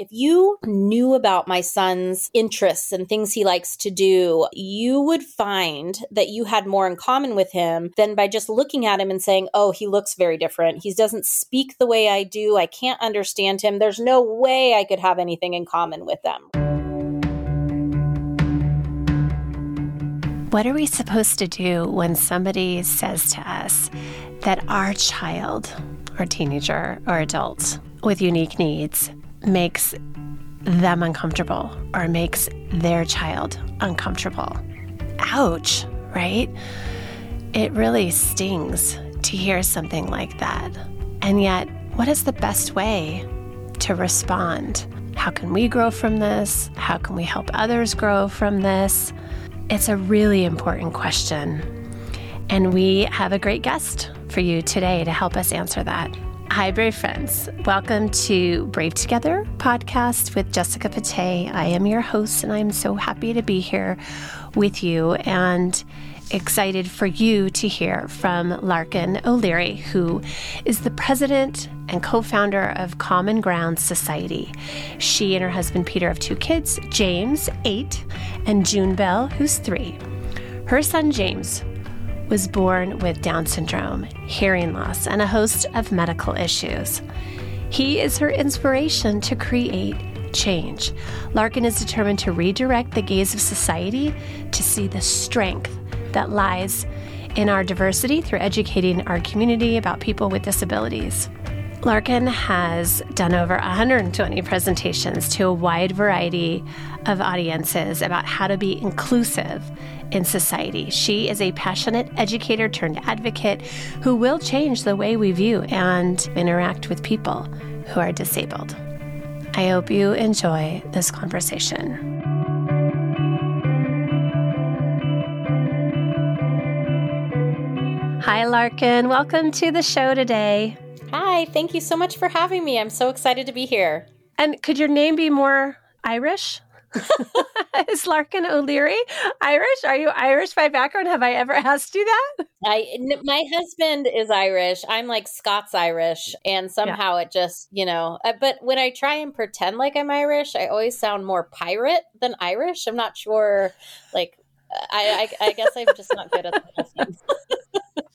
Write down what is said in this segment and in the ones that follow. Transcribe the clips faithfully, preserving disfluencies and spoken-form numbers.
if you knew about my son's interests and things he likes to do, you would find that you had more in common with him than by just looking at him and saying, oh, he looks very different. He doesn't speak the way I do. I can't understand him. There's no way I could have anything in common with them. What are we supposed to do when somebody says to us that our child or teenager or adult with unique needs makes them uncomfortable or makes their child uncomfortable? Ouch, right? It really stings to hear something like that. And yet, what is the best way to respond? How can we grow from this? How can we help others grow from this? It's a really important question, and we have a great guest for you today to help us answer that. Hi, brave friends. Welcome to Brave Together podcast with Jessica Patay. I am your host, and I'm so happy to be here with you and excited for you to hear from Larkin O'Leary, who is the president and co-founder of Common Ground Society. She and her husband Peter have two kids, James, eight, and June Bell, who's three. Her son James was born with Down syndrome, hearing loss, and a host of medical issues. He is her inspiration to create change. Larkin is determined to redirect the gaze of society to see the strength that lies in our diversity through educating our community about people with disabilities. Larkin has done over one hundred twenty presentations to a wide variety of audiences about how to be inclusive in society. She is a passionate educator turned advocate who will change the way we view and interact with people who are disabled. I hope you enjoy this conversation. Hi, Larkin. Welcome to the show today. Hi. Thank you so much for having me. I'm so excited to be here. And could your name be more Irish? Is Larkin O'Leary Irish? Are you Irish by background? Have I ever asked you that? I, my husband is Irish. I'm like Scots Irish. And somehow yeah. It just, you know, but when I try and pretend like I'm Irish, I always sound more pirate than Irish. I'm not sure. Like, I, I, I guess I'm just not good at that.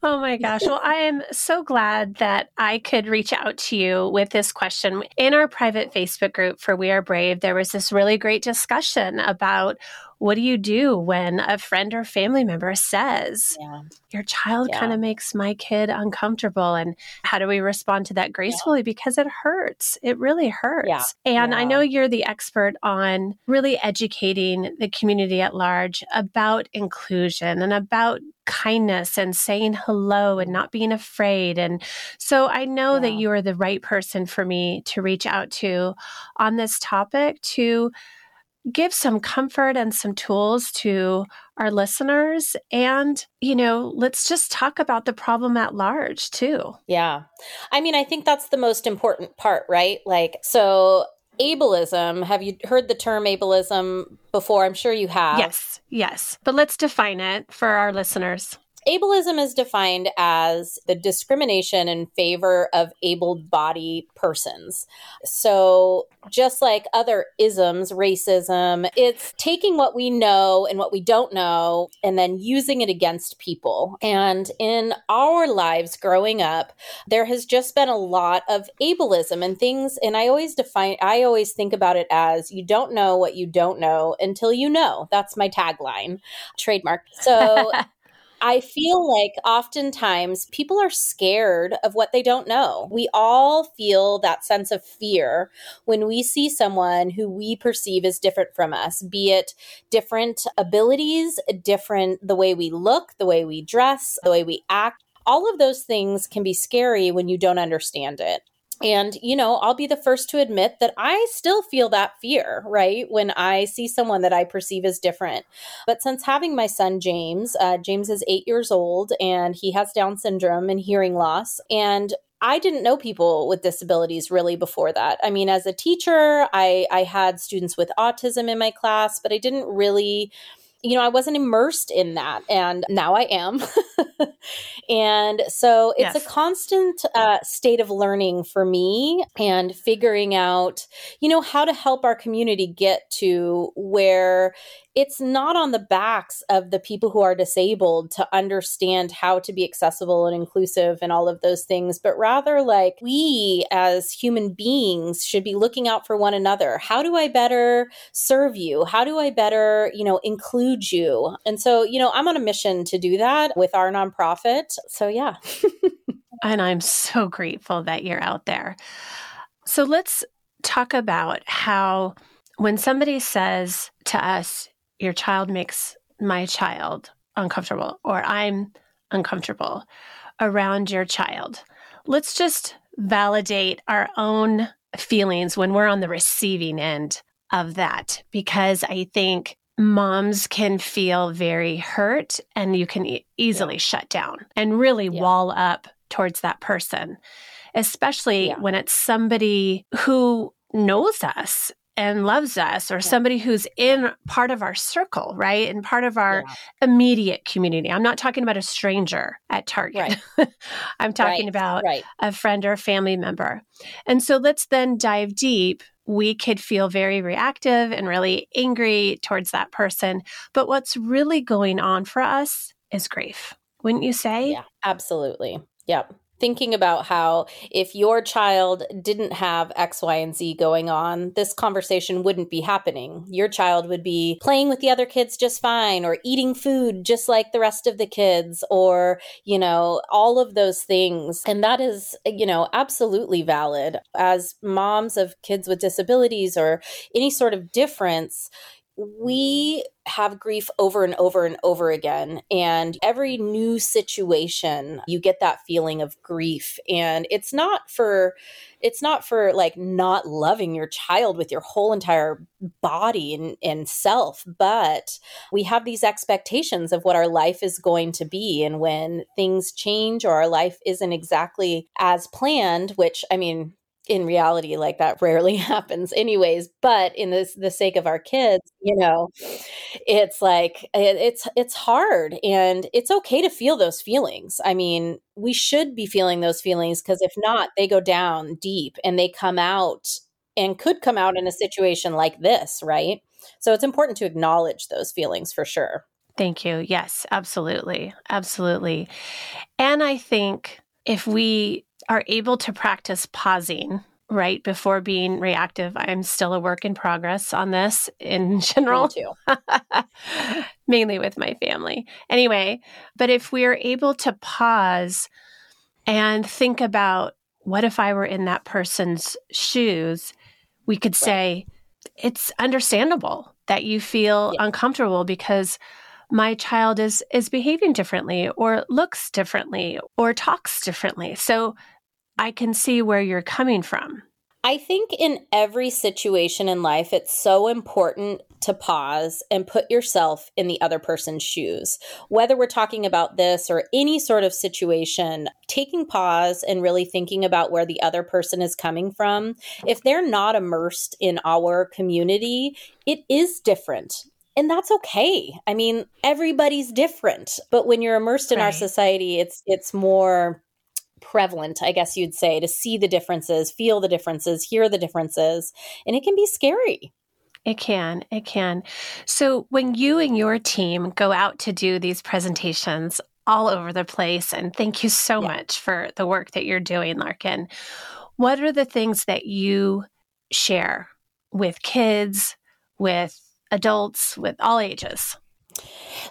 Oh my gosh. Well, I am so glad that I could reach out to you with this question. In our private Facebook group for We Are Brave, there was this really great discussion about what do you do when a friend or family member says, yeah. your child yeah. kind of makes my kid uncomfortable, and how do we respond to that gracefully? Yeah. Because it hurts. It really hurts. Yeah. And yeah. I know you're the expert on really educating the community at large about inclusion and about kindness and saying hello and not being afraid. And so I know yeah. that you are the right person for me to reach out to on this topic to give some comfort and some tools to our listeners. And, you know, let's just talk about the problem at large too. Yeah. I mean, I think that's the most important part, right? Like, so ableism, have you heard the term ableism before? I'm sure you have. Yes, yes. But let's define it for our listeners. Ableism is defined as the discrimination in favor of able-bodied persons. So just like other isms, racism, it's taking what we know and what we don't know and then using it against people. And in our lives growing up, there has just been a lot of ableism and things. And I always define, I always think about it as you don't know what you don't know until you know. That's my tagline, trademark. So I feel like oftentimes people are scared of what they don't know. We all feel that sense of fear when we see someone who we perceive as different from us, be it different abilities, different the way we look, the way we dress, the way we act. All of those things can be scary when you don't understand it. And, you know, I'll be the first to admit that I still feel that fear, right? When I see someone that I perceive as different. But since having my son, James, uh, James is eight years old and he has Down syndrome and hearing loss. And I didn't know people with disabilities really before that. I mean, as a teacher, I, I had students with autism in my class, but I didn't really you know, I wasn't immersed in that. And now I am. And so it's yes. a constant uh, state of learning for me and figuring out, you know, how to help our community get to where it's not on the backs of the people who are disabled to understand how to be accessible and inclusive and all of those things, but rather like we as human beings should be looking out for one another. How do I better serve you? How do I better, you know, include you? And so, you know, I'm on a mission to do that with our nonprofit. So yeah. And I'm so grateful that you're out there. So let's talk about how when somebody says to us, your child makes my child uncomfortable, or I'm uncomfortable around your child. Let's just validate our own feelings when we're on the receiving end of that, because I think moms can feel very hurt and you can e- easily yeah. shut down and really yeah. wall up towards that person, especially yeah. when it's somebody who knows us and loves us, or somebody who's in part of our circle, right? And part of our yeah. immediate community. I'm not talking about a stranger at Target. Right. I'm talking right. about right. a friend or a family member. And so let's then dive deep. We could feel very reactive and really angry towards that person. But what's really going on for us is grief, wouldn't you say? Yeah, absolutely. Yep. Thinking about how if your child didn't have X, Y, and Z going on, this conversation wouldn't be happening. Your child would be playing with the other kids just fine, or eating food just like the rest of the kids, or, you know, all of those things. And that is, you know, absolutely valid. As moms of kids with disabilities or any sort of difference, we have grief over and over and over again. And every new situation, you get that feeling of grief. And it's not for, it's not for like not loving your child with your whole entire body and, and self, but we have these expectations of what our life is going to be. And when things change or our life isn't exactly as planned, which I mean, in reality, like that rarely happens anyways, but in this, the sake of our kids, you know, it's like, it, it's, it's hard, and it's okay to feel those feelings. I mean, we should be feeling those feelings, because if not, they go down deep and they come out and could come out in a situation like this, right? So it's important to acknowledge those feelings for sure. Thank you. Yes, absolutely. Absolutely. And I think if we are able to practice pausing right before being reactive. I'm still a work in progress on this in general, too. Mainly with my family. Anyway, but if we are able to pause and think about what if I were in that person's shoes, we could right. say, it's understandable that you feel yeah. uncomfortable because my child is is behaving differently, or looks differently, or talks differently. So I can see where you're coming from. I think in every situation in life, it's so important to pause and put yourself in the other person's shoes. Whether we're talking about this or any sort of situation, taking pause and really thinking about where the other person is coming from. If they're not immersed in our community, it is different. And that's okay. I mean, everybody's different. But when you're immersed in right. our society, it's it's more prevalent, I guess you'd say, to see the differences, feel the differences, hear the differences. And it can be scary. It can. It can. So when you and your team go out to do these presentations all over the place, and thank you so yeah. much for the work that you're doing, Larkin, what are the things that you share with kids, with adults, with all ages?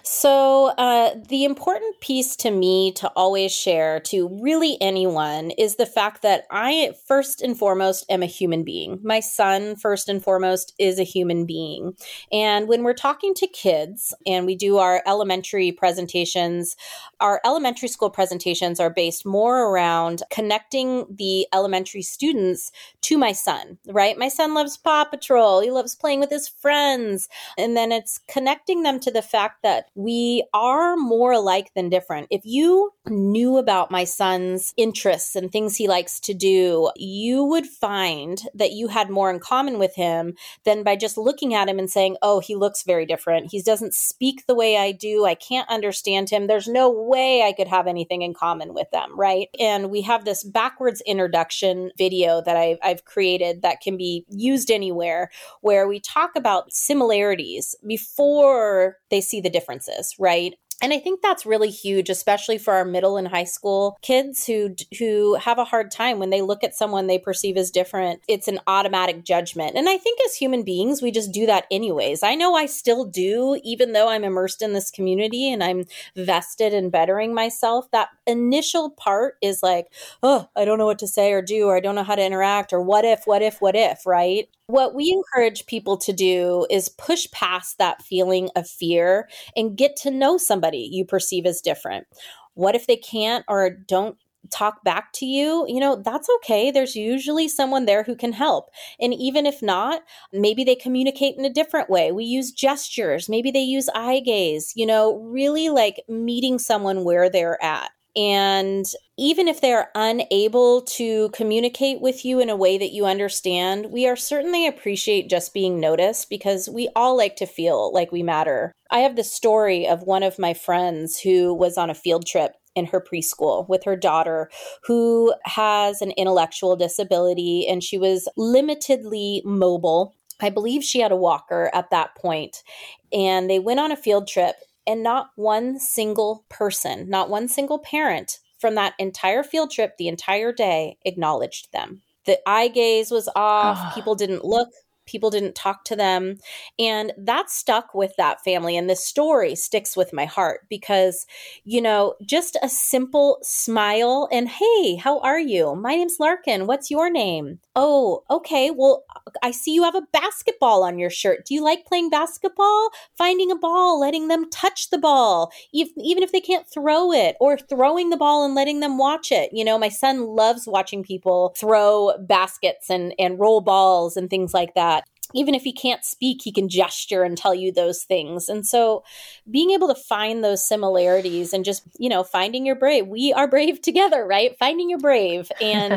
So uh, the important piece to me to always share to really anyone is the fact that I, first and foremost, am a human being. My son, first and foremost, is a human being. And when we're talking to kids and we do our elementary presentations, our elementary school presentations are based more around connecting the elementary students to my son, right? My son loves Paw Patrol. He loves playing with his friends. And then it's connecting them to the fact that that we are more alike than different. If you knew about my son's interests and things he likes to do, you would find that you had more in common with him than by just looking at him and saying, oh, he looks very different. He doesn't speak the way I do. I can't understand him. There's no way I could have anything in common with them, right? And we have this backwards introduction video that I, I've created that can be used anywhere, where we talk about similarities before they see the differences, right? And I think that's really huge, especially for our middle and high school kids who who have a hard time when they look at someone they perceive as different. It's an automatic judgment. And I think as human beings, we just do that anyways. I know I still do, even though I'm immersed in this community and I'm vested in bettering myself. That initial part is like, oh, I don't know what to say or do, or I don't know how to interact, or what if, what if, what if, right? What we encourage people to do is push past that feeling of fear and get to know somebody you perceive as different. What if they can't or don't talk back to you? You know, that's okay. There's usually someone there who can help. And even if not, maybe they communicate in a different way. We use gestures. Maybe they use eye gaze, you know, really like meeting someone where they're at. And even if they're unable to communicate with you in a way that you understand, we are certainly appreciate just being noticed, because we all like to feel like we matter. I have the story of one of my friends who was on a field trip in her preschool with her daughter, who has an intellectual disability, and she was limitedly mobile. I believe she had a walker at that point. And they went on a field trip. And not one single person, not one single parent from that entire field trip, the entire day, acknowledged them. The eye gaze was off. Oh. People didn't look. People didn't talk to them. And that stuck with that family. And this story sticks with my heart because, you know, just a simple smile and, hey, how are you? My name's Larkin. What's your name? Oh, okay. Well, I see you have a basketball on your shirt. Do you like playing basketball? Finding a ball, letting them touch the ball, if, even if they can't throw it, or throwing the ball and letting them watch it. You know, my son loves watching people throw baskets and, and roll balls and things like that. Even if he can't speak, he can gesture and tell you those things. And so being able to find those similarities and just, you know, finding your brave, we are brave together, right? Finding your brave and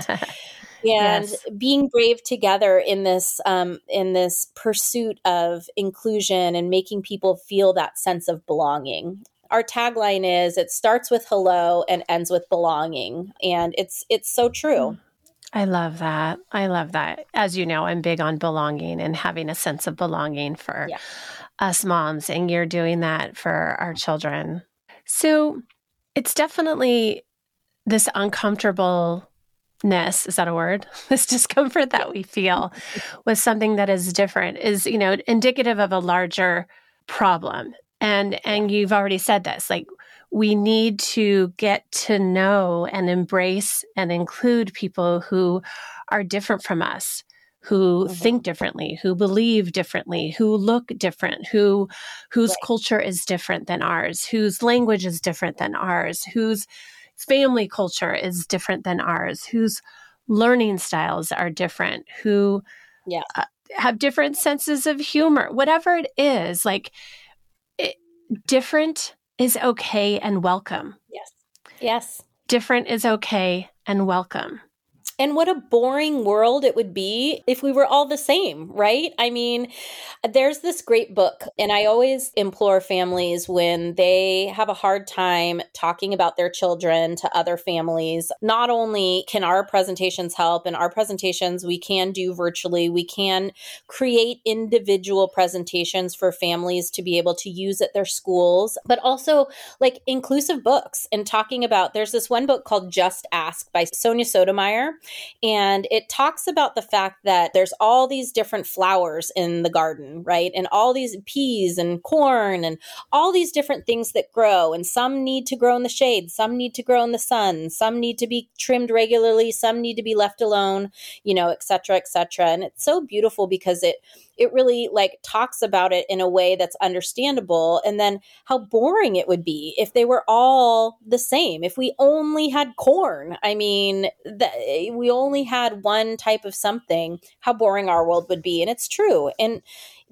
and yes. being brave together in this um, in this pursuit of inclusion and making people feel that sense of belonging. Our tagline is, it starts with hello and ends with belonging. And it's it's so true. Mm. I love that. I love that. As you know, I'm big on belonging and having a sense of belonging for yeah. us moms, and you're doing that for our children. So it's definitely this uncomfortableness, is that a word? This discomfort that we feel with something that is different is, you know, indicative of a larger problem. And and you've already said this, like, we need to get to know and embrace and include people who are different from us, who mm-hmm. think differently, who believe differently, who look different, who whose right. culture is different than ours, whose language is different than ours, whose family culture is different than ours, whose learning styles are different, who yeah. uh, have different senses of humor, whatever it is, like it, different is okay and welcome. Yes. Yes. Different is okay and welcome. And what a boring world it would be if we were all the same, right? I mean, there's this great book, and I always implore families when they have a hard time talking about their children to other families, not only can our presentations help, and our presentations we can do virtually, we can create individual presentations for families to be able to use at their schools, but also like inclusive books and talking about, there's this one book called Just Ask by Sonia Sotomayor. And it talks about the fact that there's all these different flowers in the garden, right? And all these peas and corn and all these different things that grow. And some need to grow in the shade. Some need to grow in the sun. Some need to be trimmed regularly. Some need to be left alone, you know, et cetera, et cetera. And it's so beautiful because it it really like talks about it in a way that's understandable. And then how boring it would be if they were all the same, if we only had corn. I mean, the, we only had one type of something, how boring our world would be. And it's true. And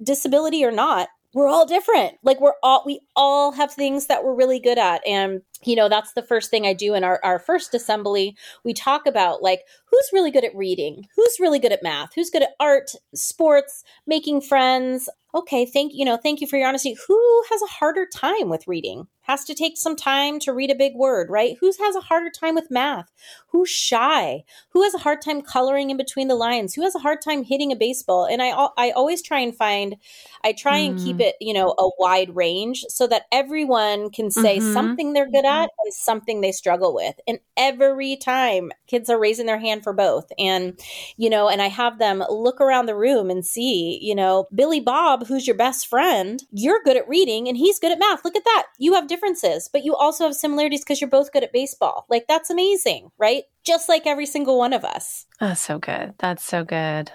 disability or not, we're all different. Like we're all, we all have things that we're really good at. And, you know, that's the first thing I do in our, our first assembly. We talk about like, who's really good at reading? Who's really good at math? Who's good at art, sports, making friends? Okay. Thank you. know, thank you for your honesty. Who has a harder time with reading? Has to take some time to read a big word, right? Who has a harder time with math? Who's shy? Who has a hard time coloring in between the lines? Who has a hard time hitting a baseball? And I, I always try and find, I try mm. and keep it, you know, a wide range so that everyone can say mm-hmm. something they're good at and something they struggle with. And every time kids are raising their hand for both. And, you know, and I have them look around the room and see, you know, Billy Bob, who's your best friend, you're good at reading and he's good at math. Look at that. You have different differences, but you also have similarities because you're both good at baseball. Like, that's amazing, right? Just like every single one of us. Oh, so good. That's so good.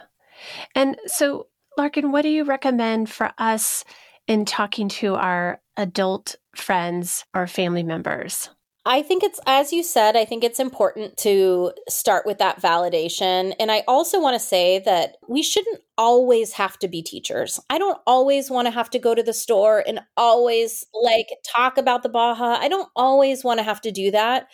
And so, Larkin, what do you recommend for us in talking to our adult friends or family members? I think it's, as you said, I think it's important to start with that validation. And I also want to say that we shouldn't always have to be teachers. I don't always want to have to go to the store and always like talk about the Baja. I don't always want to have to do that.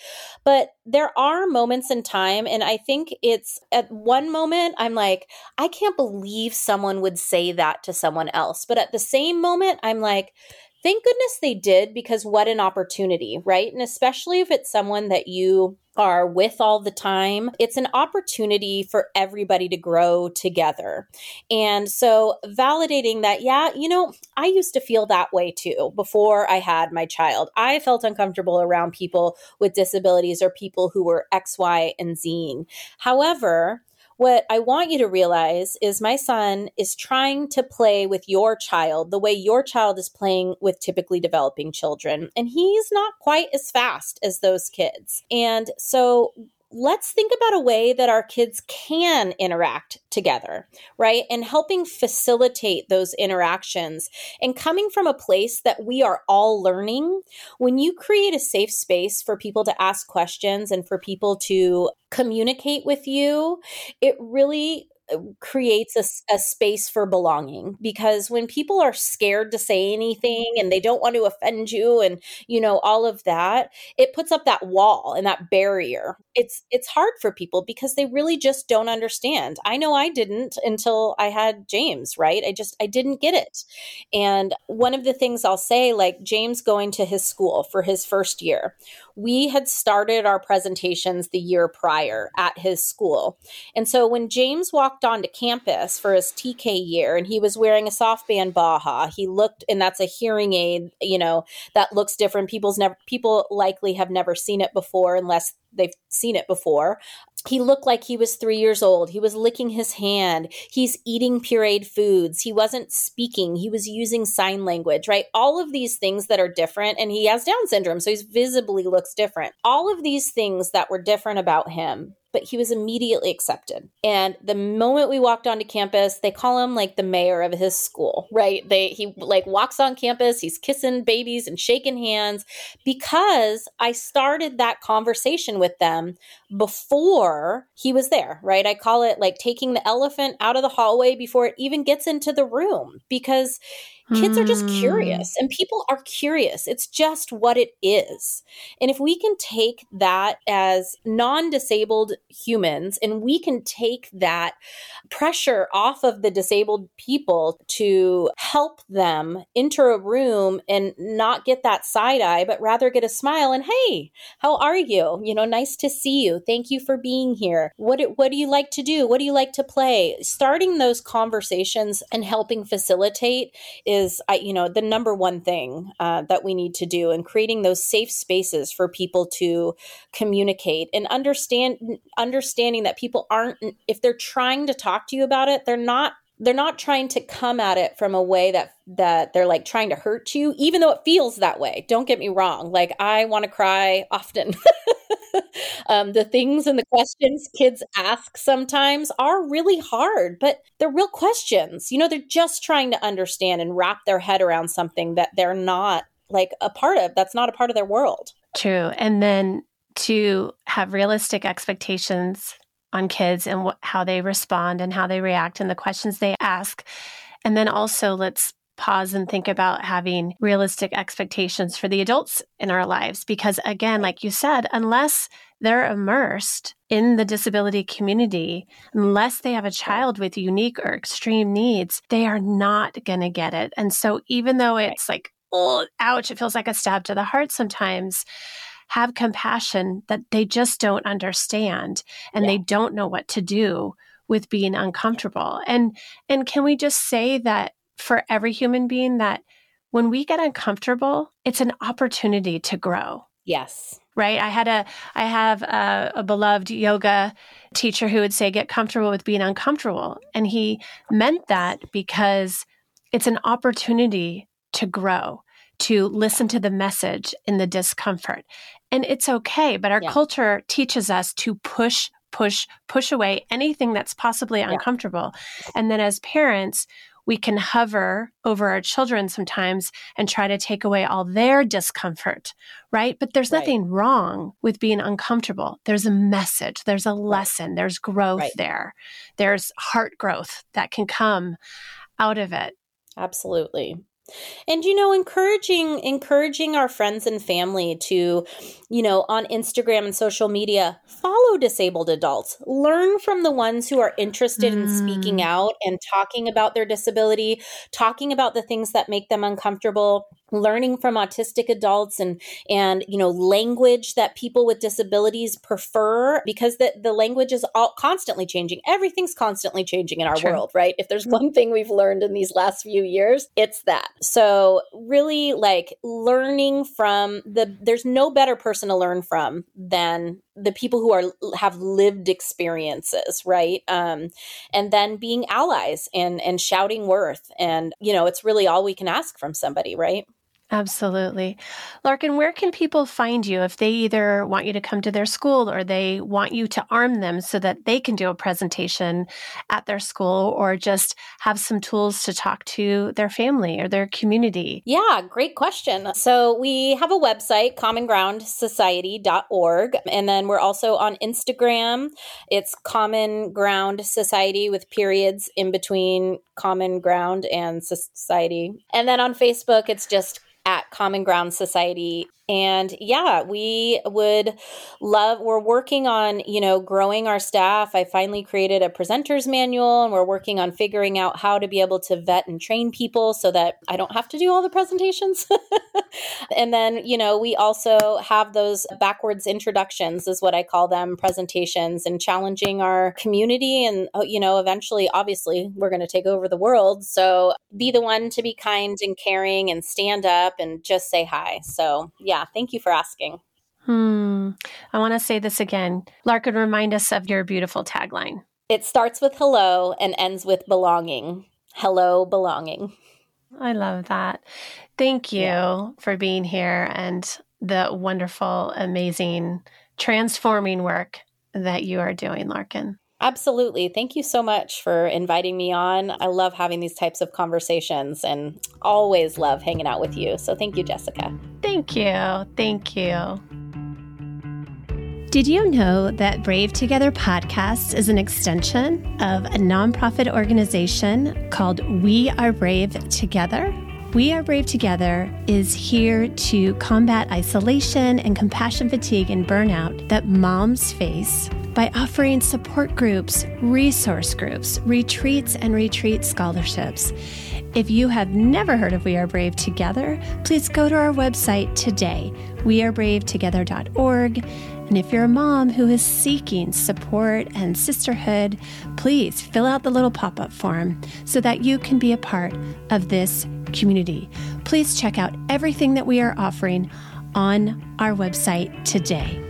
But there are moments in time. And I think it's at one moment, I'm like, I can't believe someone would say that to someone else. But at the same moment, I'm like, thank goodness they did, because what an opportunity, right? And especially if it's someone that you are with all the time, it's an opportunity for everybody to grow together. And so validating that, yeah, you know, I used to feel that way too before I had my child. I felt uncomfortable around people with disabilities or people who were X, Y, and Z. However, what I want you to realize is my son is trying to play with your child the way your child is playing with typically developing children. And he's not quite as fast as those kids. And so let's think about a way that our kids can interact together, right? And helping facilitate those interactions and coming from a place that we are all learning. When you create a safe space for people to ask questions and for people to communicate with you, it really creates a, a space for belonging, because when people are scared to say anything and they don't want to offend you and, you know, all of that, it puts up that wall and that barrier. It's, it's hard for people because they really just don't understand. I know I didn't until I had James, right? I just, I didn't get it. And one of the things I'll say, like James going to his school for his first year, we had started our presentations the year prior at his school. And so when James walked onto campus for his T K year and he was wearing a softband Baja, he looked, and that's a hearing aid, you know, that looks different. People's never, people likely have never seen it before unless they've seen it before. He looked like he was three years old. He was licking his hand. He's eating pureed foods. He wasn't speaking. He was using sign language, right? All of these things that are different. And he has Down syndrome, so he visibly looks different. All of these things that were different about him, but he was immediately accepted. And the moment we walked onto campus, they call him like the mayor of his school, right? They, he like walks on campus, he's kissing babies and shaking hands, because I started that conversation with them before he was there, right? I call it like taking the elephant out of the hallway before it even gets into the room, because kids are just curious, and people are curious. It's just what it is. And if we can take that as non-disabled humans, and we can take that pressure off of the disabled people to help them enter a room and not get that side eye, but rather get a smile and, hey, how are you? You know, nice to see you. Thank you for being here. What, what do you like to do? What do you like to play? Starting those conversations and helping facilitate is is, you know, the number one thing uh, that we need to do, and creating those safe spaces for people to communicate and understand, understanding that people aren't, if they're trying to talk to you about it, they're not, they're not trying to come at it from a way that that they're like trying to hurt you, even though it feels that way. Don't get me wrong. Like, I want to cry often. um, the things and the questions kids ask sometimes are really hard, but they're real questions. You know, they're just trying to understand and wrap their head around something that they're not like a part of. That's not a part of their world. True. And then to have realistic expectations on kids and wh- how they respond and how they react and the questions they ask. And then also let's pause and think about having realistic expectations for the adults in our lives. Because again, like you said, unless they're immersed in the disability community, unless they have a child with unique or extreme needs, they are not going to get it. And so even though it's like, oh, ouch, it feels like a stab to the heart sometimes, have compassion that they just don't understand and yeah. they don't know what to do with being uncomfortable. And and can we just say that for every human being, that when we get uncomfortable, it's an opportunity to grow. Yes. Right? I had a, I have a, a beloved yoga teacher who would say, get comfortable with being uncomfortable. And he meant that because it's an opportunity to grow, to listen to the message in the discomfort. And it's okay, but our yeah. culture teaches us to push, push, push away anything that's possibly yeah. uncomfortable. And then as parents, we can hover over our children sometimes and try to take away all their discomfort, right? But there's nothing right. wrong with being uncomfortable. There's a message, there's a lesson, there's growth right. there. There's heart growth that can come out of it. Absolutely. And, you know, encouraging, encouraging our friends and family to, you know, on Instagram and social media, follow disabled adults, learn from the ones who are interested mm. in speaking out and talking about their disability, talking about the things that make them uncomfortable, learning from autistic adults and, and, you know, language that people with disabilities prefer, because the, the language is all constantly changing. Everything's constantly changing in our True. world, right? If there's one thing we've learned in these last few years, it's that. So really, like, learning from the, there's no better person to learn from than the people who are, have lived experiences, right? Um, and then being allies and, and shouting worth. And, you know, it's really all we can ask from somebody, right? Absolutely. Larkin, where can people find you if they either want you to come to their school or they want you to arm them so that they can do a presentation at their school or just have some tools to talk to their family or their community? Yeah, great question. So we have a website, common ground society dot org. And then we're also on Instagram. It's Common Ground Society with periods in between Common Ground and Society. And then on Facebook, it's just at Common Ground Society. And yeah, we would love, we're working on, you know, growing our staff. I finally created a presenter's manual and we're working on figuring out how to be able to vet and train people so that I don't have to do all the presentations. And then, you know, we also have those backwards introductions is what I call them, presentations, and challenging our community. And, you know, eventually, obviously, we're going to take over the world. So be the one to be kind and caring and stand up and just say hi. So yeah. Yeah, thank you for asking. Hmm. I want to say this again. Larkin, remind us of your beautiful tagline. It starts with hello and ends with belonging. Hello, belonging. I love that. Thank you yeah. for being here and the wonderful, amazing, transforming work that you are doing, Larkin. Absolutely. Thank you so much for inviting me on. I love having these types of conversations and always love hanging out with you. So thank you, Jessica. Thank you. Thank you. Did you know that Brave Together podcast is an extension of a nonprofit organization called We Are Brave Together? We Are Brave Together is here to combat isolation and compassion fatigue and burnout that moms face by offering support groups, resource groups, retreats, and retreat scholarships. If you have never heard of We Are Brave Together, please go to our website today, we are brave together dot org. And if you're a mom who is seeking support and sisterhood, please fill out the little pop-up form so that you can be a part of this community. Please check out everything that we are offering on our website today.